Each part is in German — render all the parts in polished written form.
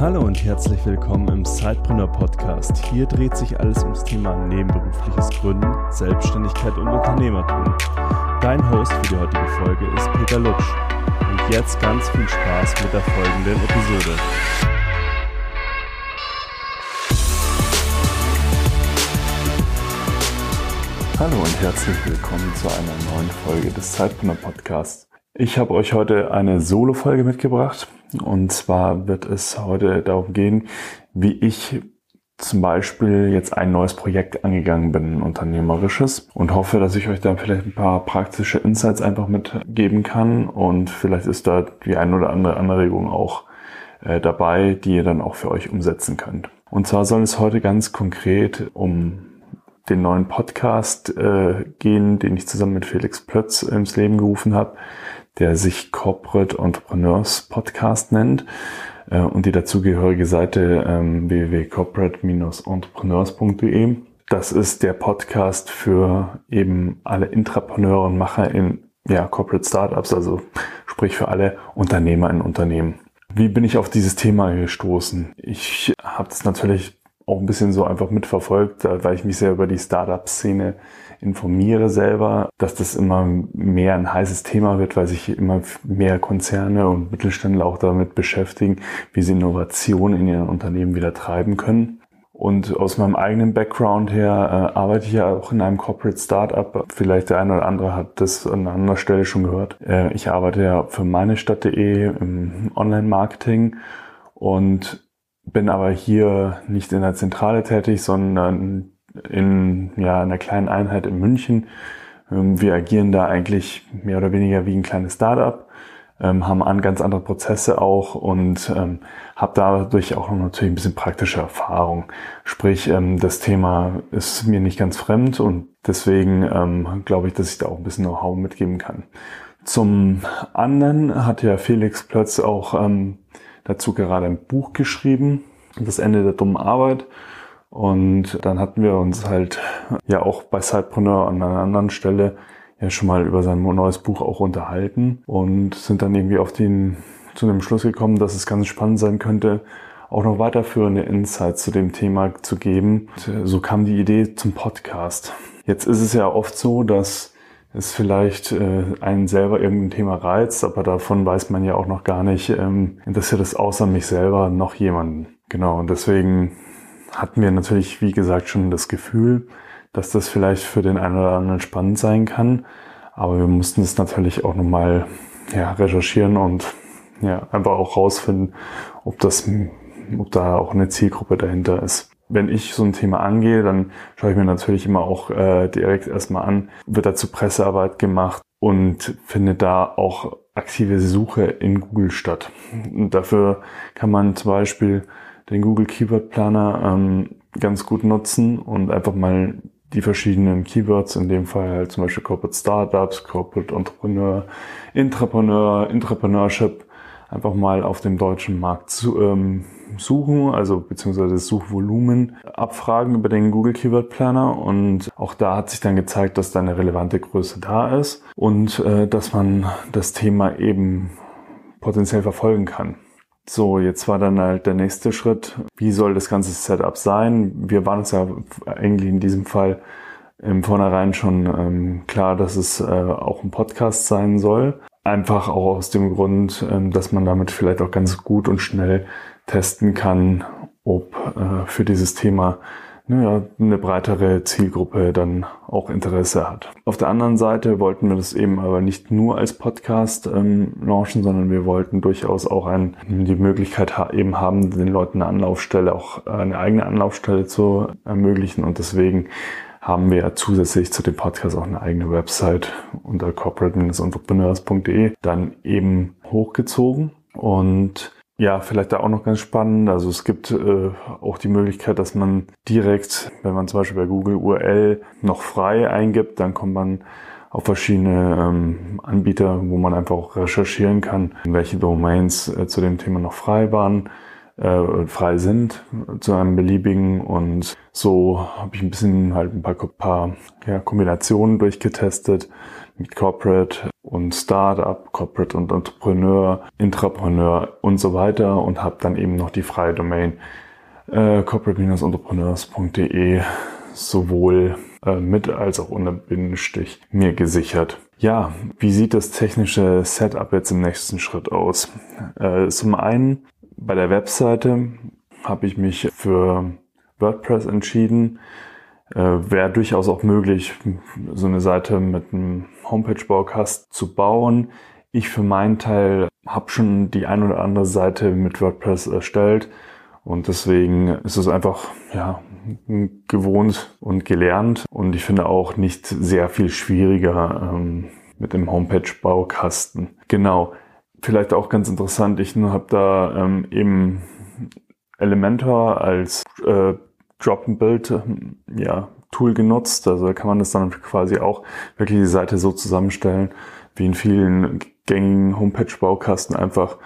Hallo und herzlich willkommen im Sidepreneur Podcast. Hier dreht sich alles ums Thema nebenberufliches Gründen, Selbstständigkeit und Unternehmertum. Dein Host für die heutige Folge ist Peter Lutsch. Und jetzt ganz viel Spaß mit der folgenden Episode. Hallo und herzlich willkommen zu einer neuen Folge des Zeitbrenner Podcasts. Ich habe euch heute eine Solo-Folge mitgebracht und zwar wird es heute darum gehen, wie ich zum Beispiel jetzt ein neues Projekt angegangen bin, ein unternehmerisches, und hoffe, dass ich euch da vielleicht ein paar praktische Insights einfach mitgeben kann und vielleicht ist da die ein oder andere Anregung auch dabei, die ihr dann auch für euch umsetzen könnt. Und zwar soll es heute ganz konkret um den neuen Podcast gehen, den ich zusammen mit Felix Plötz ins Leben gerufen habe, der sich Corporate Entrepreneurs Podcast nennt und die dazugehörige Seite www.corporate-entrepreneurs.de. Das ist der Podcast für eben alle Intrapreneure und Macher in Corporate Startups, also sprich für alle Unternehmer in Unternehmen. Wie bin ich auf dieses Thema gestoßen? Ich habe es natürlich auch ein bisschen so einfach mitverfolgt, weil ich mich sehr über die Startup-Szene informiere selber, dass das immer mehr ein heißes Thema wird, weil sich immer mehr Konzerne und Mittelständler auch damit beschäftigen, wie sie Innovationen in ihren Unternehmen wieder treiben können. Und aus meinem eigenen Background her arbeite ich ja auch in einem Corporate Startup. Vielleicht der eine oder andere hat das an anderer Stelle schon gehört. Ich arbeite ja für meine Stadt.de im Online-Marketing und bin aber hier nicht in der Zentrale tätig, sondern in einer kleinen Einheit in München. Wir agieren da eigentlich mehr oder weniger wie ein kleines Startup, haben ganz andere Prozesse auch und habe dadurch auch natürlich ein bisschen praktische Erfahrung. Sprich, das Thema ist mir nicht ganz fremd und deswegen glaube ich, dass ich da auch ein bisschen Know-how mitgeben kann. Zum anderen hat ja Felix Plötz auch dazu gerade ein Buch geschrieben, Das Ende der dummen Arbeit. Und dann hatten wir uns halt auch bei Sidepreneur an einer anderen Stelle schon mal über sein neues Buch auch unterhalten und sind dann irgendwie zu dem Schluss gekommen, dass es ganz spannend sein könnte, auch noch weiterführende Insights zu dem Thema zu geben. Und so kam die Idee zum Podcast. Jetzt ist es ja oft so, dass es vielleicht einen selber irgendein Thema reizt, aber davon weiß man ja auch noch gar nicht, interessiert es außer mich selber noch jemanden. Genau, und deswegen hatten wir natürlich, wie gesagt, schon das Gefühl, dass das vielleicht für den einen oder anderen spannend sein kann, aber wir mussten es natürlich auch nochmal recherchieren und einfach auch rausfinden, ob da auch eine Zielgruppe dahinter ist. Wenn ich so ein Thema angehe, dann schaue ich mir natürlich immer auch direkt erstmal an, wird dazu Pressearbeit gemacht und findet da auch aktive Suche in Google statt. Und dafür kann man zum Beispiel den Google Keyword Planner ganz gut nutzen und einfach mal die verschiedenen Keywords, in dem Fall halt zum Beispiel Corporate Startups, Corporate Entrepreneur, Intrapreneur, Entrepreneurship, einfach mal auf dem deutschen Markt suchen, also beziehungsweise das Suchvolumen abfragen über den Google Keyword Planner, und auch da hat sich dann gezeigt, dass da eine relevante Größe da ist und dass man das Thema eben potenziell verfolgen kann. So, jetzt war dann halt der nächste Schritt, wie soll das ganze Setup sein? Wir waren uns ja eigentlich in diesem Fall im Vornherein schon klar, dass es auch ein Podcast sein soll. Einfach auch aus dem Grund, dass man damit vielleicht auch ganz gut und schnell testen kann, ob für dieses Thema eine breitere Zielgruppe dann auch Interesse hat. Auf der anderen Seite wollten wir das eben aber nicht nur als Podcast launchen, sondern wir wollten durchaus auch die Möglichkeit eben haben, den Leuten eine eigene Anlaufstelle zu ermöglichen, und deswegen haben wir zusätzlich zu dem Podcast auch eine eigene Website unter corporate-entrepreneurs.de dann eben hochgezogen. Und vielleicht da auch noch ganz spannend, also es gibt auch die Möglichkeit, dass man direkt, wenn man zum Beispiel bei Google URL noch frei eingibt, dann kommt man auf verschiedene Anbieter, wo man einfach auch recherchieren kann, welche Domains zu dem Thema noch frei waren. Frei sind zu einem beliebigen, und so habe ich ein paar Kombinationen durchgetestet, mit Corporate und Startup, Corporate und Entrepreneur, Intrapreneur und so weiter und habe dann eben noch die freie Domain corporate-entrepreneurs.de sowohl mit als auch ohne Bindenstich mir gesichert. Ja, wie sieht das technische Setup jetzt im nächsten Schritt aus? Zum einen bei der Webseite habe ich mich für WordPress entschieden. Wäre durchaus auch möglich, so eine Seite mit einem Homepage-Baukasten zu bauen. Ich für meinen Teil habe schon die ein oder andere Seite mit WordPress erstellt und deswegen ist es einfach gewohnt und gelernt und ich finde auch nicht sehr viel schwieriger mit dem Homepage-Baukasten. Genau, vielleicht auch ganz interessant, ich habe da eben Elementor als Drop-and-Build-Tool genutzt. Also da kann man das dann quasi auch wirklich die Seite so zusammenstellen, wie in vielen gängigen Homepage-Baukasten einfach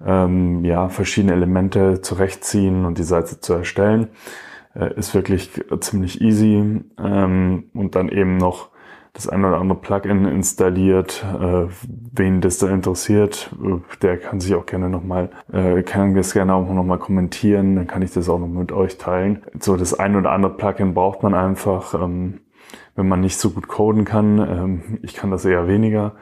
verschiedene Elemente zurechtziehen und die Seite zu erstellen. Ist wirklich ziemlich easy. Und dann eben noch das ein oder andere Plugin installiert. Wen das da interessiert, der kann sich auch gerne nochmal, kommentieren, dann kann ich das auch noch mit euch teilen. So, das ein oder andere Plugin braucht man einfach, wenn man nicht so gut coden kann. Ich kann das eher weniger.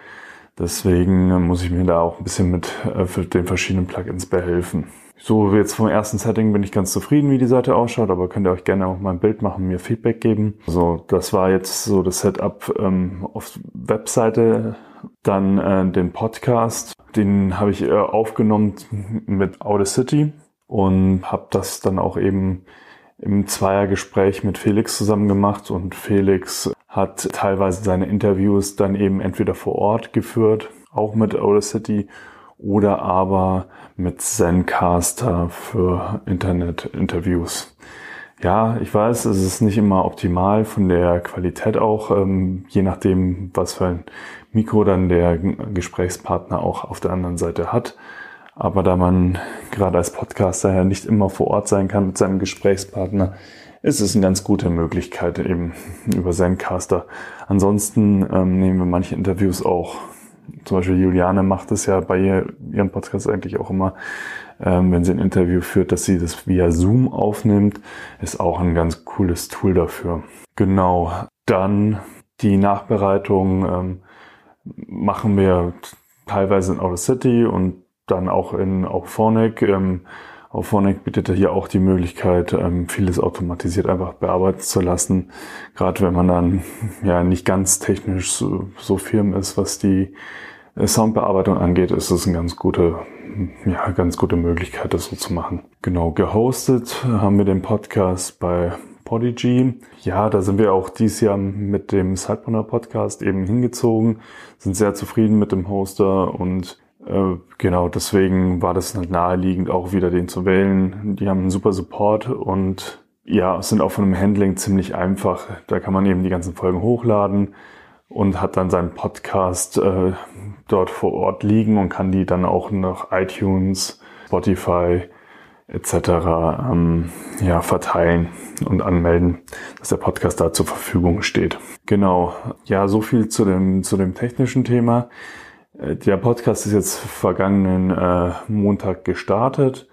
Deswegen muss ich mir da auch ein bisschen mit für den verschiedenen Plugins behelfen. So, jetzt vom ersten Setting bin ich ganz zufrieden, wie die Seite ausschaut, aber könnt ihr euch gerne auch mal ein Bild machen, mir Feedback geben. So, das war jetzt so das Setup auf Webseite. Dann den Podcast, den habe ich aufgenommen mit Audacity und habe das dann auch eben im Zweiergespräch mit Felix zusammen gemacht und Felix hat teilweise seine Interviews dann eben entweder vor Ort geführt, auch mit Audacity oder aber mit Zencastr für Internetinterviews. Ja, ich weiß, es ist nicht immer optimal von der Qualität auch, je nachdem, was für ein Mikro dann der Gesprächspartner auch auf der anderen Seite hat. Aber da man gerade als Podcaster ja nicht immer vor Ort sein kann mit seinem Gesprächspartner, ist es eine ganz gute Möglichkeit eben über Zencastr. Ansonsten nehmen wir manche Interviews auch, zum Beispiel Juliane macht es ja bei ihrem Podcast eigentlich auch immer, wenn sie ein Interview führt, dass sie das via Zoom aufnimmt, ist auch ein ganz cooles Tool dafür. Genau, dann die Nachbereitung machen wir teilweise in Audacity und dann auch in Auphonic. Auphonic bietet hier auch die Möglichkeit, vieles automatisiert einfach bearbeiten zu lassen. Gerade wenn man dann ja nicht ganz technisch so firm ist, was die Soundbearbeitung angeht, ist es eine ganz gute Möglichkeit, das so zu machen. Genau, gehostet haben wir den Podcast bei Podigee. Ja, da sind wir auch dieses Jahr mit dem Sidepreneur Podcast eben hingezogen, sind sehr zufrieden mit dem Hoster und genau, deswegen war das halt naheliegend, auch wieder den zu wählen. Die haben einen super Support und ja, sind auch von dem Handling ziemlich einfach. Da kann man eben die ganzen Folgen hochladen und hat dann seinen Podcast dort vor Ort liegen und kann die dann auch nach iTunes, Spotify etc. Verteilen und anmelden, dass der Podcast da zur Verfügung steht. Genau, ja, so viel zu dem technischen Thema. Der Podcast ist jetzt vergangenen Montag gestartet.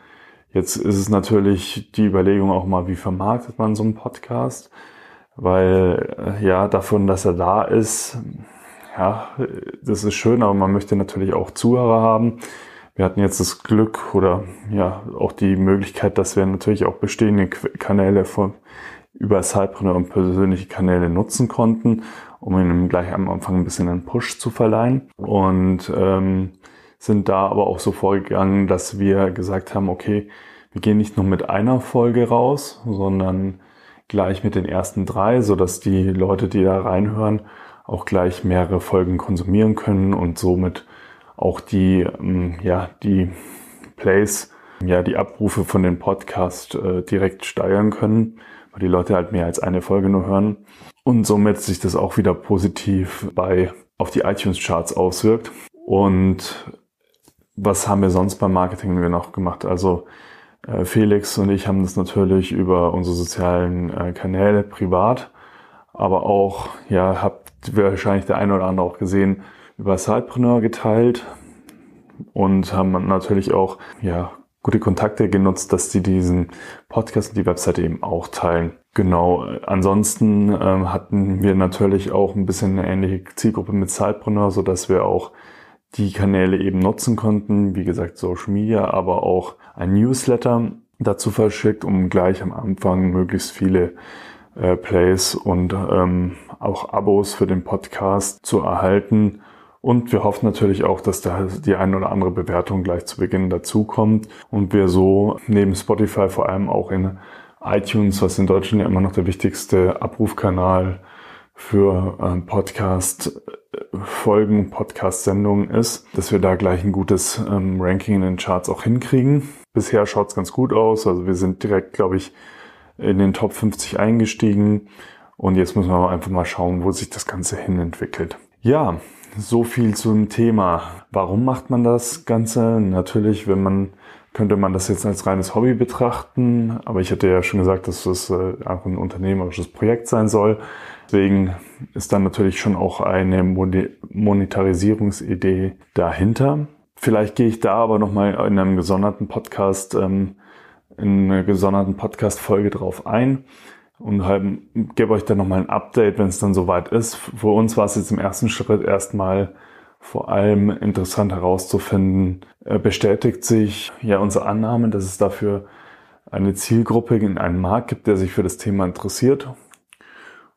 Jetzt ist es natürlich die Überlegung auch mal, wie vermarktet man so einen Podcast? Weil, davon, dass er da ist, das ist schön, aber man möchte natürlich auch Zuhörer haben. Wir hatten jetzt das Glück oder auch die Möglichkeit, dass wir natürlich auch bestehende Kanäle über Zeitbrenner und persönliche Kanäle nutzen konnten, um ihnen gleich am Anfang ein bisschen einen Push zu verleihen. Und sind da aber auch so vorgegangen, dass wir gesagt haben, okay, wir gehen nicht nur mit einer Folge raus, sondern gleich mit den ersten 3, sodass die Leute, die da reinhören, auch gleich mehrere Folgen konsumieren können und somit auch die Plays, die Abrufe von dem Podcast direkt steigern können, weil die Leute halt mehr als eine Folge nur hören. Und somit sich das auch wieder positiv auf die iTunes-Charts auswirkt. Und was haben wir sonst beim Marketing noch gemacht? Also Felix und ich haben das natürlich über unsere sozialen Kanäle privat, aber auch, habe wahrscheinlich der eine oder andere auch gesehen, über Sidepreneur geteilt und haben natürlich auch gute Kontakte genutzt, dass sie diesen Podcast und die Webseite eben auch teilen. Genau, ansonsten hatten wir natürlich auch ein bisschen eine ähnliche Zielgruppe mit Zeitpreneur, sodass wir auch die Kanäle eben nutzen konnten. Wie gesagt, Social Media, aber auch ein Newsletter dazu verschickt, um gleich am Anfang möglichst viele Plays und auch Abos für den Podcast zu erhalten. Und wir hoffen natürlich auch, dass da die ein oder andere Bewertung gleich zu Beginn dazukommt und wir so neben Spotify vor allem auch in iTunes, was in Deutschland ja immer noch der wichtigste Abrufkanal für Podcast-Folgen, Podcast-Sendungen ist, dass wir da gleich ein gutes Ranking in den Charts auch hinkriegen. Bisher schaut es ganz gut aus, also wir sind direkt, glaube ich, in den Top 50 eingestiegen und jetzt müssen wir einfach mal schauen, wo sich das Ganze hin entwickelt. Ja, so viel zum Thema. Warum macht man das Ganze? Natürlich, könnte man das jetzt als reines Hobby betrachten, aber ich hatte ja schon gesagt, dass das einfach ein unternehmerisches Projekt sein soll. Deswegen ist dann natürlich schon auch eine Monetarisierungsidee dahinter. Vielleicht gehe ich da aber nochmal in einer gesonderten Podcast-Folge drauf ein. Und gebe euch dann nochmal ein Update, wenn es dann soweit ist. Für uns war es jetzt im ersten Schritt erstmal vor allem interessant herauszufinden, bestätigt sich ja unsere Annahme, dass es dafür eine Zielgruppe in einem Markt gibt, der sich für das Thema interessiert.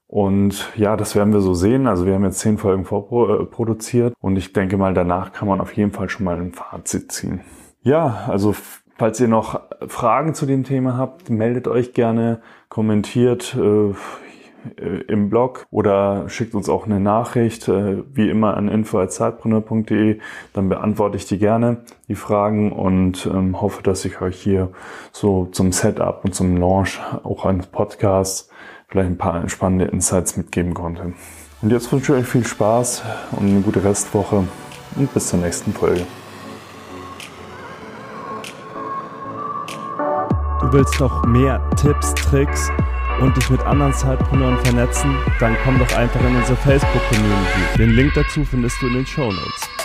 Und ja, das werden wir so sehen. Also wir haben jetzt 10 Folgen vorproduziert und ich denke mal, danach kann man auf jeden Fall schon mal ein Fazit ziehen. Ja, also falls ihr noch Fragen zu dem Thema habt, meldet euch gerne, kommentiert im Blog oder schickt uns auch eine Nachricht, wie immer an info@zeitpreneur.de, dann beantworte ich die Fragen und hoffe, dass ich euch hier so zum Setup und zum Launch auch eines Podcasts vielleicht ein paar spannende Insights mitgeben konnte. Und jetzt wünsche ich euch viel Spaß und eine gute Restwoche und bis zur nächsten Folge. Du willst noch mehr Tipps, Tricks und dich mit anderen Zeitpreneuren vernetzen? Dann komm doch einfach in unsere Facebook-Community. Den Link dazu findest du in den Shownotes.